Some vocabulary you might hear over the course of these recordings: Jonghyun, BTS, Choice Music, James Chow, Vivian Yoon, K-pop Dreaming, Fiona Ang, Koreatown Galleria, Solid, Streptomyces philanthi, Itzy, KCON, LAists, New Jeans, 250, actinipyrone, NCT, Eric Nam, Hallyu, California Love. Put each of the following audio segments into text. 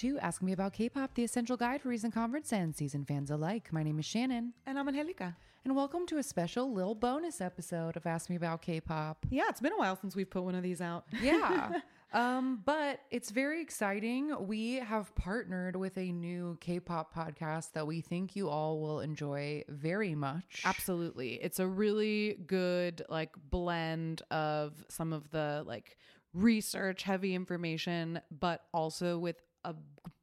to Ask Me About K-Pop, the essential guide for recent converts and seasoned fans alike. My name is Shannon. And I'm Angelica. And welcome to a special little bonus episode of Ask Me About K-Pop. Yeah, it's been a while since we've put one of these out. Yeah. But it's very exciting. We have partnered with a new K-pop podcast that we think you all will enjoy very much. Absolutely. It's a really good blend of some of the research heavy information, but also with a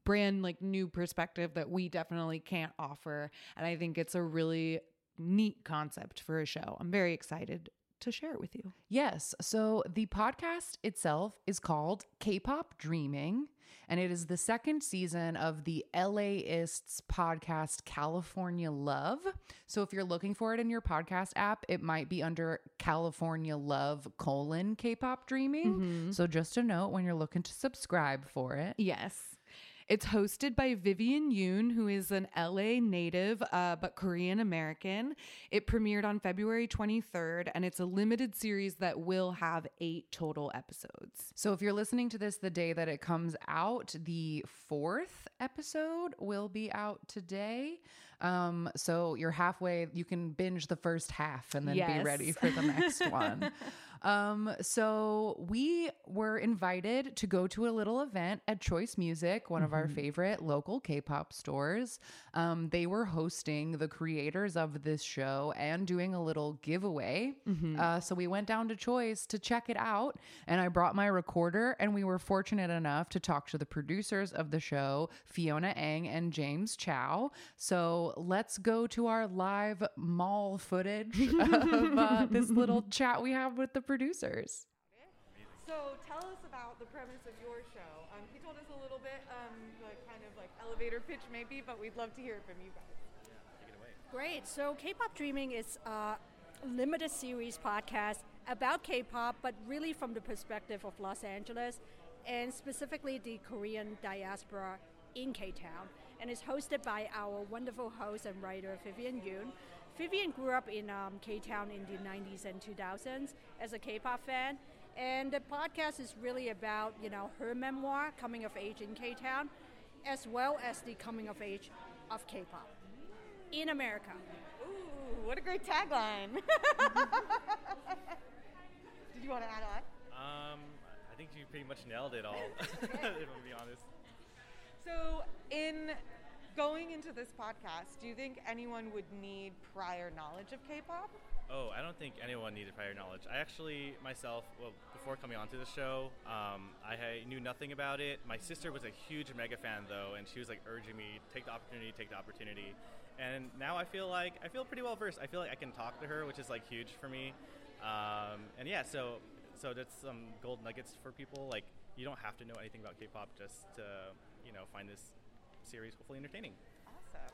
brand new perspective that we definitely can't offer. And I think it's a really neat concept for a show. I'm very excited to share it with you. Yes. So the podcast itself is called K-pop Dreaming, and it is the second season of the LAists podcast, California Love. So if you're looking for it in your podcast app, it might be under California Love : K-pop Dreaming. Mm-hmm. So just a note when you're looking to subscribe for it. Yes. It's hosted by Vivian Yoon, who is an LA native, but Korean American. It premiered on February 23rd, and it's a limited series that will have 8 total episodes. So if you're listening to this the day that it comes out, the 4th episode will be out today. So you're halfway, you can binge the first half and then be ready for the next one. So we were invited to go to a little event at Choice Music, one of our favorite local K-pop stores. They were hosting the creators of this show and doing a little giveaway. Mm-hmm. So we went down to Choice to check it out, and I brought my recorder, and we were fortunate enough to talk to the producers of the show, Fiona Ang and James Chow. So let's go to our live mall footage of this little chat we have with the producers. So tell us about the premise of your show. He told us a little bit, elevator pitch maybe, but we'd love to hear it from you guys. Yeah, take it away. Great. So K-pop Dreaming is a limited series podcast about K-pop, but really from the perspective of Los Angeles and specifically the Korean diaspora in K-Town. And it's hosted by our wonderful host and writer, Vivian Yoon. Vivian grew up in K-Town in the 90s and 2000s as a K-pop fan. And the podcast is really about, her memoir, coming of age in K-Town, as well as the coming of age of K-pop in America. Ooh, what a great tagline. Did you want to add on? I think you pretty much nailed it all, if I'm going to be honest. So in going into this podcast, do you think anyone would need prior knowledge of K-pop? Oh, I don't think anyone needed prior knowledge. I actually, myself, before coming onto the show, I knew nothing about it. My sister was a huge mega fan, though, and she was, urging me, take the opportunity. And now I feel pretty well versed. I feel like I can talk to her, which is, huge for me. So that's some gold nuggets for people. You don't have to know anything about K-pop just to, find this series hopefully entertaining. Awesome.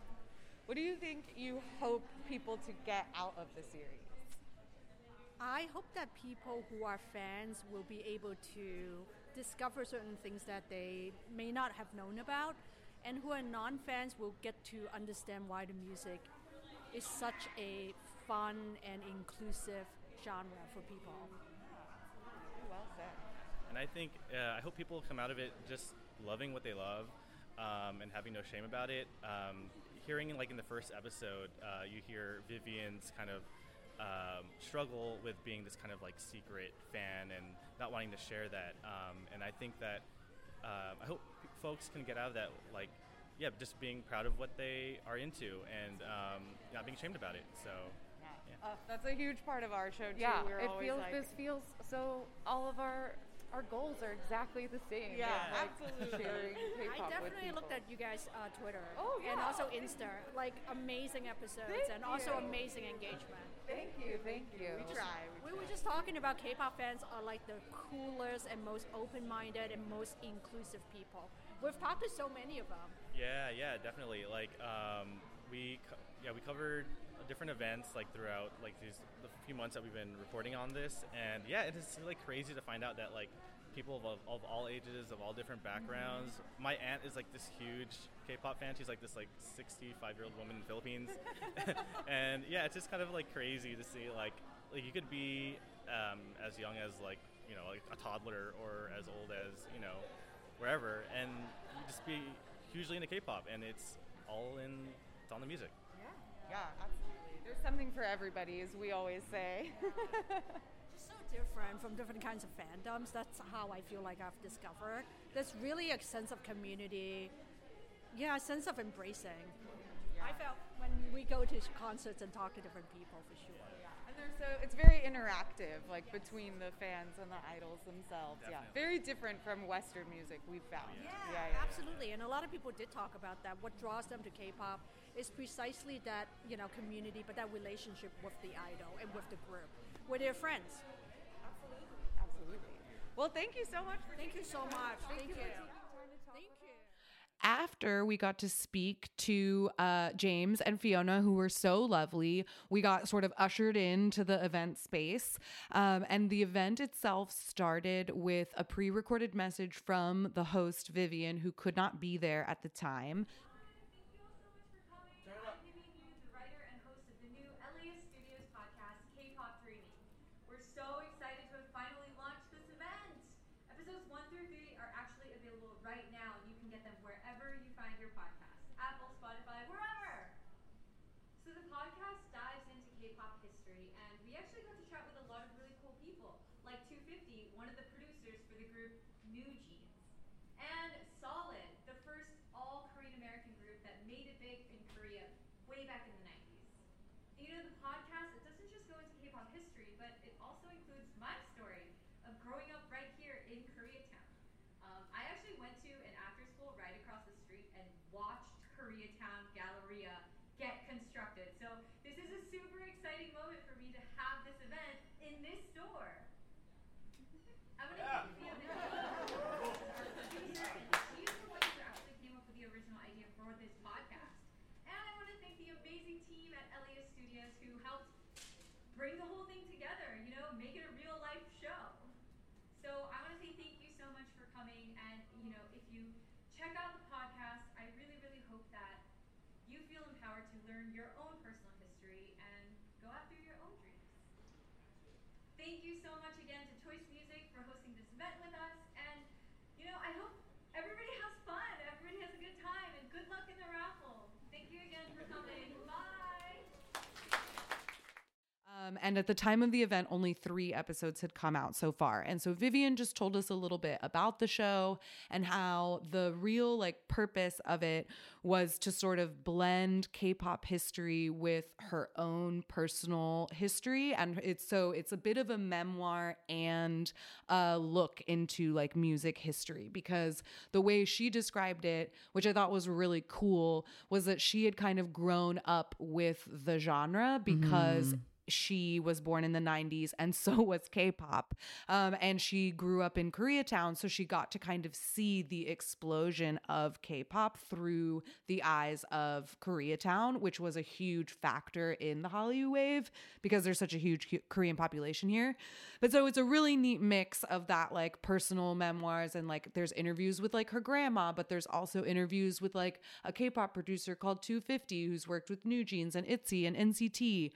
What do you think you hope people to get out of the series? I hope that people who are fans will be able to discover certain things that they may not have known about, and who are non-fans will get to understand why the music is such a fun and inclusive genre for people. Well said. And I think, I hope people come out of it just loving what they love, and having no shame about it. Hearing in the first episode, you hear Vivian's kind of struggle with being this kind of secret fan and not wanting to share that. And I think that I hope folks can get out of that, just being proud of what they are into and not being ashamed about it. So. Yeah. That's a huge part of our show too. Yeah, we're this feels so. All of our goals are exactly the same. Yeah, absolutely. I definitely looked at you guys' Twitter. Oh, yeah. And also Insta. Amazing episodes also amazing engagement. Thank you. We were just talking about K-pop fans are the coolest and most open-minded and most inclusive people. We've talked to so many of them. Yeah, definitely. We covered different events throughout the few months that we've been reporting on this, and it is crazy to find out that people of all ages, of all different backgrounds. Mm-hmm. My aunt is this huge K-pop fan. She's this 65-year-old woman in the Philippines, and it's just kind of crazy to see you could be as young as a toddler or as old as wherever, and you just be hugely into K-pop, and it's on the music. Yeah, absolutely. There's something for everybody, as we always say. Just so different from different kinds of fandoms. That's how I feel like I've discovered. There's really a sense of community, a sense of embracing. Yeah. I felt when we go to concerts and talk to different people, for sure. Yeah. And it's very interactive, between the fans and the idols themselves. Definitely. Yeah, very different from Western music, we've found. Yeah, absolutely. And a lot of people did talk about that. What draws them to K-pop is precisely that, community, but that relationship with the idol and with the group, where they're friends. Absolutely. Well, thank you so much. Thank you so much. After we got to speak to James and Fiona, who were so lovely, we got sort of ushered into the event space. And the event itself started with a pre-recorded message from the host, Vivian, who could not be there at the time. I'm Vivian Yoon, the writer and host of the new LAists Studios podcast, K-pop Dreaming. We're so excited to have finally launched this event. Episodes 1 through 3 are actually available right now. You can get them wherever you find your podcast, Apple, Spotify, wherever. So the podcast dives into K-pop history, and we actually got to chat with a lot of really cool people, like 250, one of the producers for the group New Jeans, and Solid, the first all Korean American group that made it big in Korea way back in the 90s. And the podcast, it doesn't just go into K-pop history, but it also includes my story of growing up right here in Koreatown. I actually went to an after-school right across the street and watched Koreatown Galleria get constructed. So this is a super exciting moment for me to have this event in this store. I'm going to give you a minute. She's the one who actually came up with the original idea for this podcast. And I want to thank the amazing team at LAists Studios who helped bring the whole thing together, make it a real-life show. So I want to say thank you so much for coming, and, if you check out the podcast, I really, really hope that you feel empowered to learn your own personal history and go after your own dreams. Thank you so much again to Choice Music for hosting this event with us, and, I hope everybody has fun, everybody has a good time, and good luck in the raffle. Thank you again for coming. Bye! And at the time of the event, only 3 episodes had come out so far. And so Vivian just told us a little bit about the show and how the real purpose of it was to sort of blend K-pop history with her own personal history. And it's a bit of a memoir and a look into music history, because the way she described it, which I thought was really cool, was that she had kind of grown up with the genre because she was born in the 90s, and so was K-pop. And she grew up in Koreatown, so she got to kind of see the explosion of K-pop through the eyes of Koreatown, which was a huge factor in the Hallyu wave because there's such a huge Korean population here. But so it's a really neat mix of that personal memoirs, and there's interviews with her grandma, but there's also interviews with a K-pop producer called 250 who's worked with New Jeans and Itzy and NCT.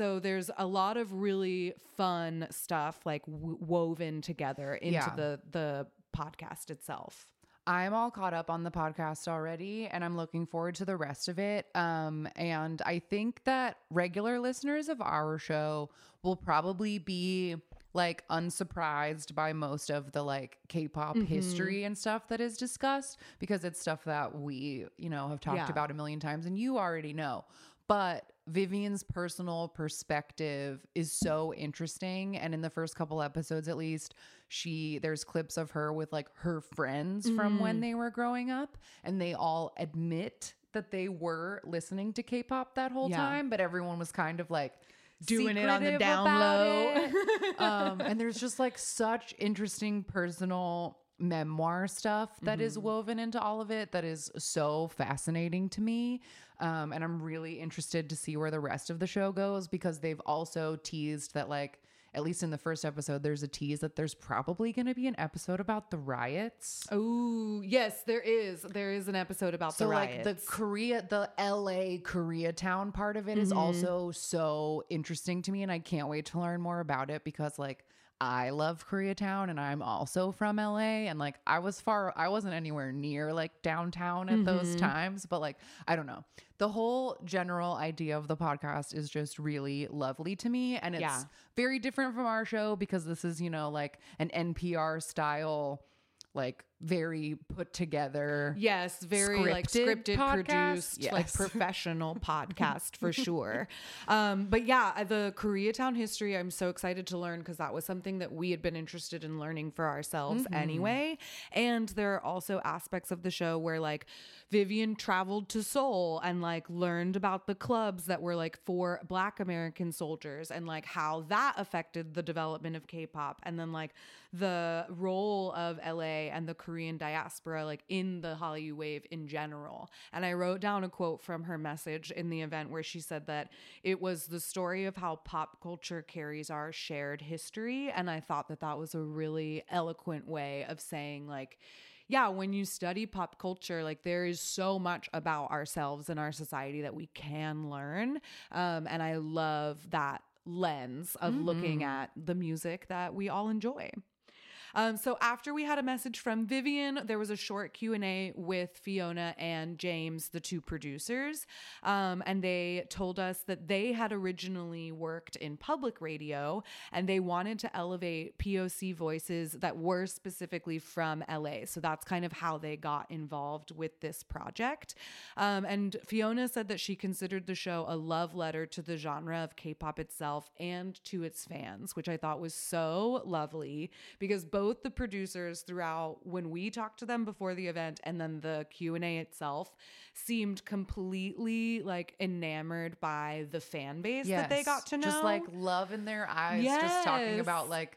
So there's a lot of really fun stuff woven together into the podcast itself. I'm all caught up on the podcast already, and I'm looking forward to the rest of it. And I think that regular listeners of our show will probably be unsurprised by most of the K-pop history and stuff that is discussed, because it's stuff that we, have talked about a million times and you already know. But Vivian's personal perspective is so interesting. And in the first couple episodes, at least, there's clips of her with her friends from when they were growing up, and they all admit that they were listening to K-pop that whole time, but everyone was kind of doing it on the down low. And there's just such interesting personal memoir stuff that is woven into all of it that is so fascinating to me. And I'm really interested to see where the rest of the show goes, because they've also teased that at least in the first episode, there's a tease that there's probably going to be an episode about the riots. Oh, yes, there is. There is an episode about the riots. So the LA Koreatown part of it is also so interesting to me, and I can't wait to learn more about it, because I love Koreatown and I'm also from LA, and like I wasn't anywhere near like downtown at those times, but like I don't know, the whole general idea of the podcast is just really lovely to me, and it's very different from our show because this is, you know, like an NPR style, like very put together, very scripted, like scripted podcast, produced, like professional podcast for sure. But yeah, the Koreatown history, I'm so excited to learn because that was something that we had been interested in learning for ourselves anyway. And there are also aspects of the show where like Vivian traveled to Seoul and like learned about the clubs that were like for Black American soldiers and like how that affected the development of K-pop, and then like the role of LA and the Korean diaspora like in the Hallyu wave in general. And I wrote down a quote from her message in the event where she said that it was the story of how pop culture carries our shared history. And I thought that that was a really eloquent way of saying like, yeah, when you study pop culture, like there is so much about ourselves and our society that we can learn. And I love that lens of looking at the music that we all enjoy. So after we had a message from Vivian, there was a short Q&A with Fiona and James, the two producers, and they told us that they had originally worked in public radio and they wanted to elevate POC voices that were specifically from LA. So that's kind of how they got involved with this project. And Fiona said that she considered the show a love letter to the genre of K-pop itself and to its fans, which I thought was so lovely because both the producers throughout, when we talked to them before the event and then the Q&A itself, seemed completely like enamored by the fan base that they got to know. Just like love in their eyes, just talking about like,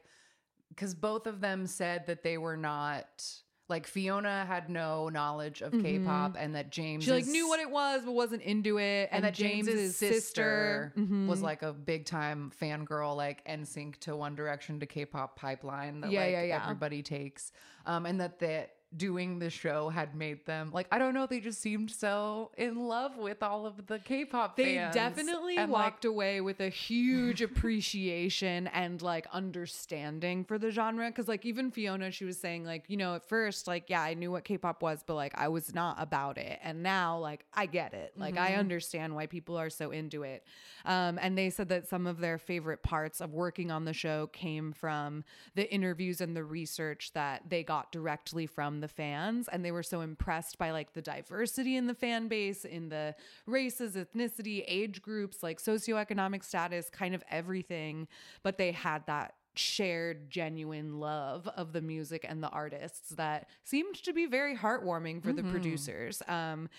because both of them said that they were not... Like Fiona had no knowledge of K-pop, and that James she knew what it was but wasn't into it, and that James's sister was like a big time fangirl, like NSYNC to One Direction to K-pop pipeline that everybody takes, and that doing the show had made them like, I don't know, they just seemed so in love with all of the K-pop fans. They definitely walked away with a huge appreciation and like understanding for the genre, because like even Fiona, she was saying like, you know, at first like I knew what K-pop was, but like I was not about it, and now like I get it, like I understand why people are so into it. And they said that some of their favorite parts of working on the show came from the interviews and the research that they got directly from the fans, and they were so impressed by like the diversity in the fan base, in the races, ethnicity, age groups, like socioeconomic status, kind of everything, but they had that shared genuine love of the music and the artists that seemed to be very heartwarming for the producers. And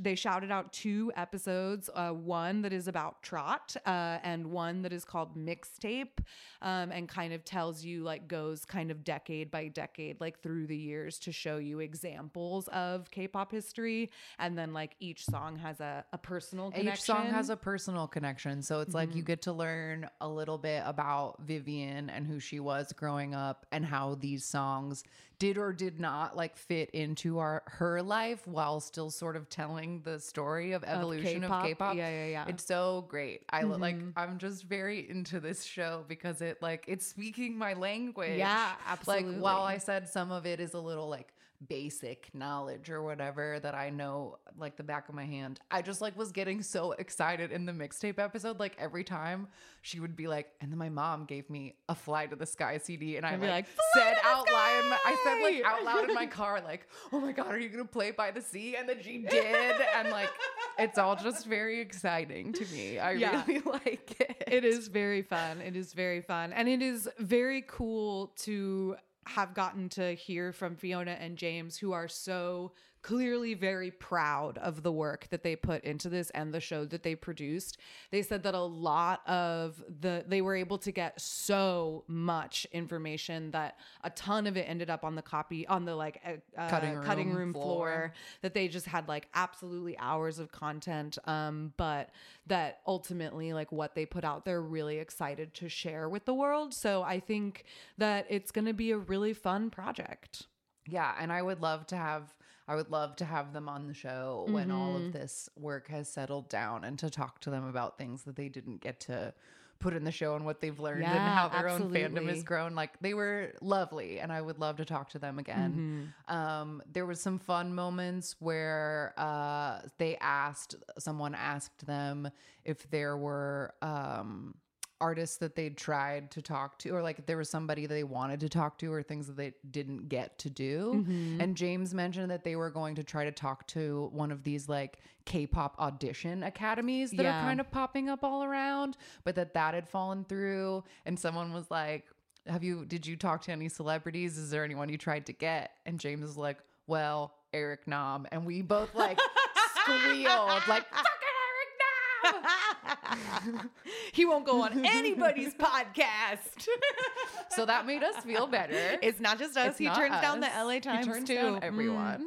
they shouted out two episodes, one that is about Trot, and one that is called Mixtape, and kind of tells you like, goes kind of decade by decade, like through the years, to show you examples of K-pop history. And then like each song has a personal connection. So it's like you get to learn a little bit about Vivian and who she was growing up and how these songs did or did not like fit into her life, while still sort of telling the story of evolution of K-pop. It's so great. I like, I'm just very into this show because it like, it's speaking my language. Yeah, absolutely. Like while I said some of it is a little like basic knowledge or whatever that I know like the back of my hand, I just like was getting so excited in the Mixtape episode. Like every time she would be like, and then my mom gave me a Fly to the Sky CD, and I like said out loud, in my car, like, oh my God, are you gonna play By the Sea? And then she did, and like it's all just very exciting to me. I really like it. It is very fun, and it is very cool to have gotten to hear from Fiona and James, who are so clearly very proud of the work that they put into this and the show that they produced. They said that a lot of they were able to get so much information that a ton of it ended up on the cutting room floor, that they just had like absolutely hours of content, but that ultimately like what they put out, they're really excited to share with the world. So I think that it's going to be a really fun project. Yeah, and I would love to have them on the show when all of this work has settled down, and to talk to them about things that they didn't get to put in the show and what they've learned and how their own fandom has grown. Like, they were lovely and I would love to talk to them again. Mm-hmm. There was some fun moments where someone asked them if there were artists that they'd tried to talk to, or like there was somebody that they wanted to talk to, or things that they didn't get to do. Mm-hmm. And James mentioned that they were going to try to talk to one of these like K-pop audition academies that are kind of popping up all around, but that had fallen through. And someone was like, did you talk to any celebrities? Is there anyone you tried to get? And James was like, well, Eric Nam. And we both like squealed like, he won't go on anybody's podcast. So that made us feel better. It's not just us. He turns down the LA Times too. He turns down everyone.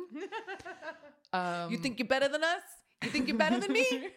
You think you're better than us? You think you're better than me?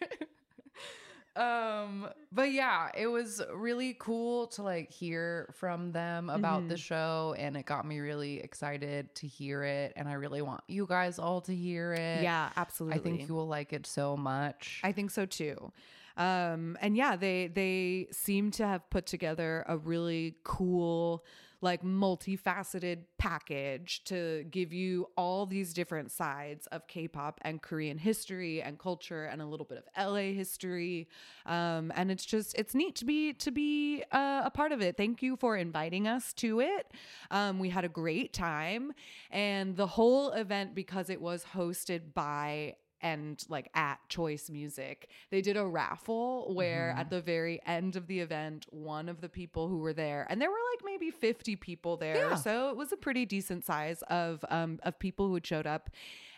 But yeah, it was really cool to like hear from them about the show, and it got me really excited to hear it, and I really want you guys all to hear it. Yeah, absolutely. I think you will like it so much. I think so too. And yeah, they seem to have put together a really cool, like multifaceted package to give you all these different sides of K-pop and Korean history and culture and a little bit of LA history. And it's neat to be a part of it. Thank you for inviting us to it. We had a great time, and the whole event, because it was hosted by and like at Choice Music, they did a raffle where at the very end of the event, one of the people who were there, and there were like maybe 50 people there. Yeah. So it was a pretty decent size of people who had showed up.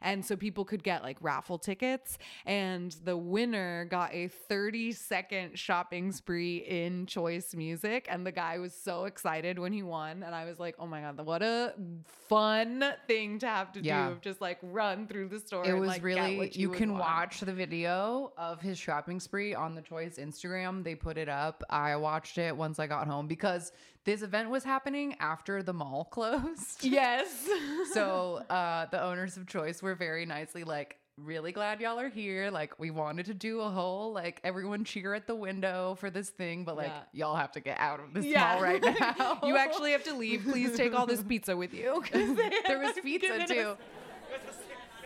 And so people could get like raffle tickets, and the winner got a 30-second shopping spree in Choice Music. And the guy was so excited when he won. And I was like, oh my God, what a fun thing to have to do. Just like run through the store. It was like, really, you can watch the video of his shopping spree on the Choice Instagram. They put it up. I watched it once I got home because this event was happening after the mall closed. Yes. So the owners of Choice were very nicely like, really glad y'all are here. Like, we wanted to do a whole, like, everyone cheer at the window for this thing, but like, y'all have to get out of this mall right now. You actually have to leave. Please take all this pizza with you. There was pizza too.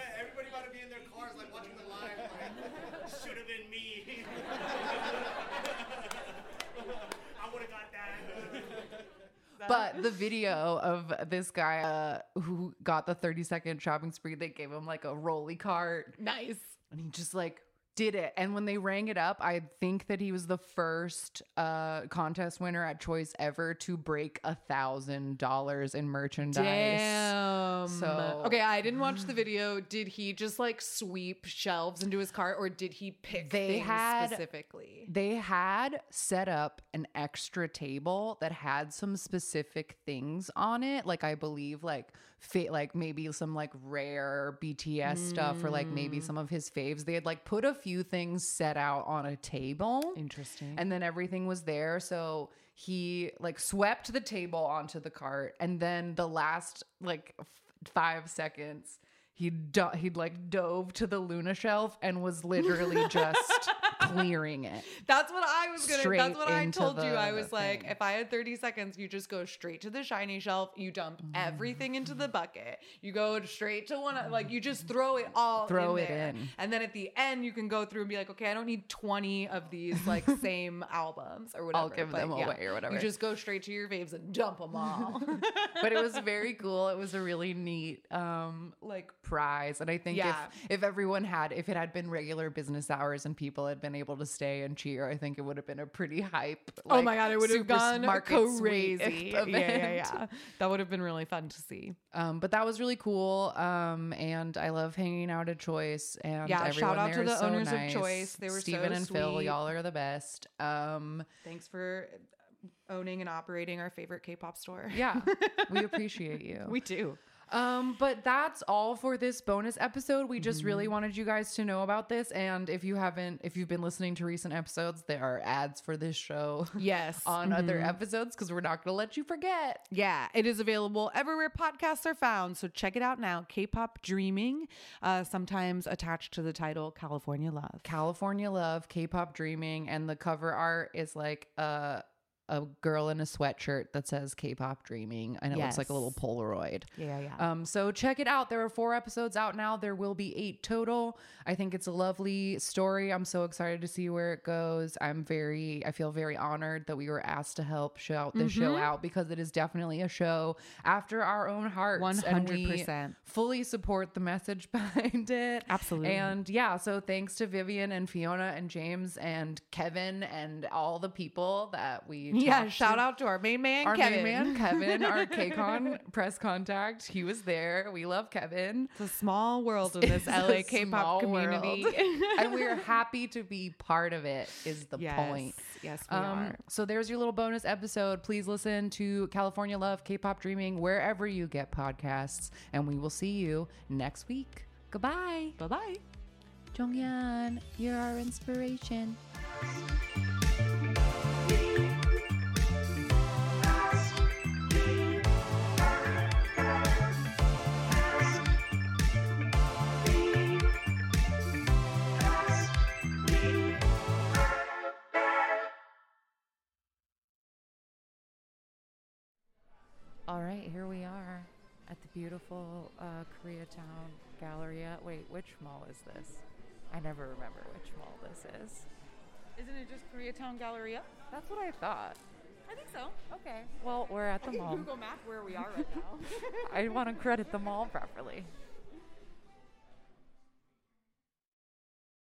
Everybody about to be in their cars, like, watching the live. Like, should have been me. But the video of this guy who got the 30-second shopping spree, they gave him like a rolly cart. Nice. And he just like did it. And when they rang it up, I think that he was the first contest winner at Choice ever to break $1,000 in merchandise. Damn. So okay, I didn't watch the video. Did he just like sweep shelves into his cart, or did he pick things specifically? They had set up an extra table that had some specific things on it. Like, I believe like maybe some like rare BTS stuff, or like maybe some of his faves. They had like put a few things set out on a table. Interesting. And then everything was there. So he like swept the table onto the cart, and then the last like 5 seconds, he'd like dove to the Luna shelf and was literally just clearing it. That's what I told you. I was like, if I had 30 seconds, you just go straight to the shiny shelf. You dump everything into the bucket. You go straight to one, like, you just throw it all in. And then at the end, you can go through and be like, okay, I don't need 20 of these like same albums or whatever. I'll give them away or whatever. You just go straight to your faves and dump them all. But it was very cool. It was a really neat, like, prize. And I think if everyone had, if it had been regular business hours and people had been able to stay and cheer, I think it would have been a pretty hype. Like, oh my God, it would have gone crazy. Yeah. That would have been really fun to see. But that was really cool. And I love hanging out at Choice. And yeah, shout out to the owners of Choice. They were Steven and sweet. Phil, y'all are the best. Thanks for owning and operating our favorite K-pop store. Yeah, we appreciate you. We do. But that's all for this bonus episode. We just really wanted you guys to know about this. And if you've been listening to recent episodes, there are ads for this show. Yes. on other episodes, because we're not going to let you forget. Yeah. It is available everywhere podcasts are found. So check it out now. K-pop Dreaming, sometimes attached to the title California Love. California Love, K-pop Dreaming. And the cover art is like a girl in a sweatshirt that says K-pop Dreaming, and it looks like a little Polaroid. Yeah. So check it out. There are 4 episodes out now. There will be 8 total. I think it's a lovely story. I'm so excited to see where it goes. I feel very honored that we were asked to help shout this show out, because it is definitely a show after our own hearts. 100%. And we fully support the message behind it. Absolutely. And yeah, so thanks to Vivian and Fiona and James and Kevin and all the people that we shout out to our main man, Kevin. Our KCON press contact. He was there. We love Kevin. It's a small world in this LA K-pop community. And we're happy to be part of it is the point. Yes, we are. So there's your little bonus episode. Please listen to California Love, K-pop Dreaming, wherever you get podcasts. And we will see you next week. Goodbye. Bye-bye. Jonghyun, you're our inspiration. All right, here we are at the beautiful Koreatown Galleria. Wait, which mall is this? I never remember which mall this is. Isn't it just Koreatown Galleria? That's what I thought. I think so. Okay. Well, we're at the mall. I can Google Map where we are right now. I want to credit the mall properly.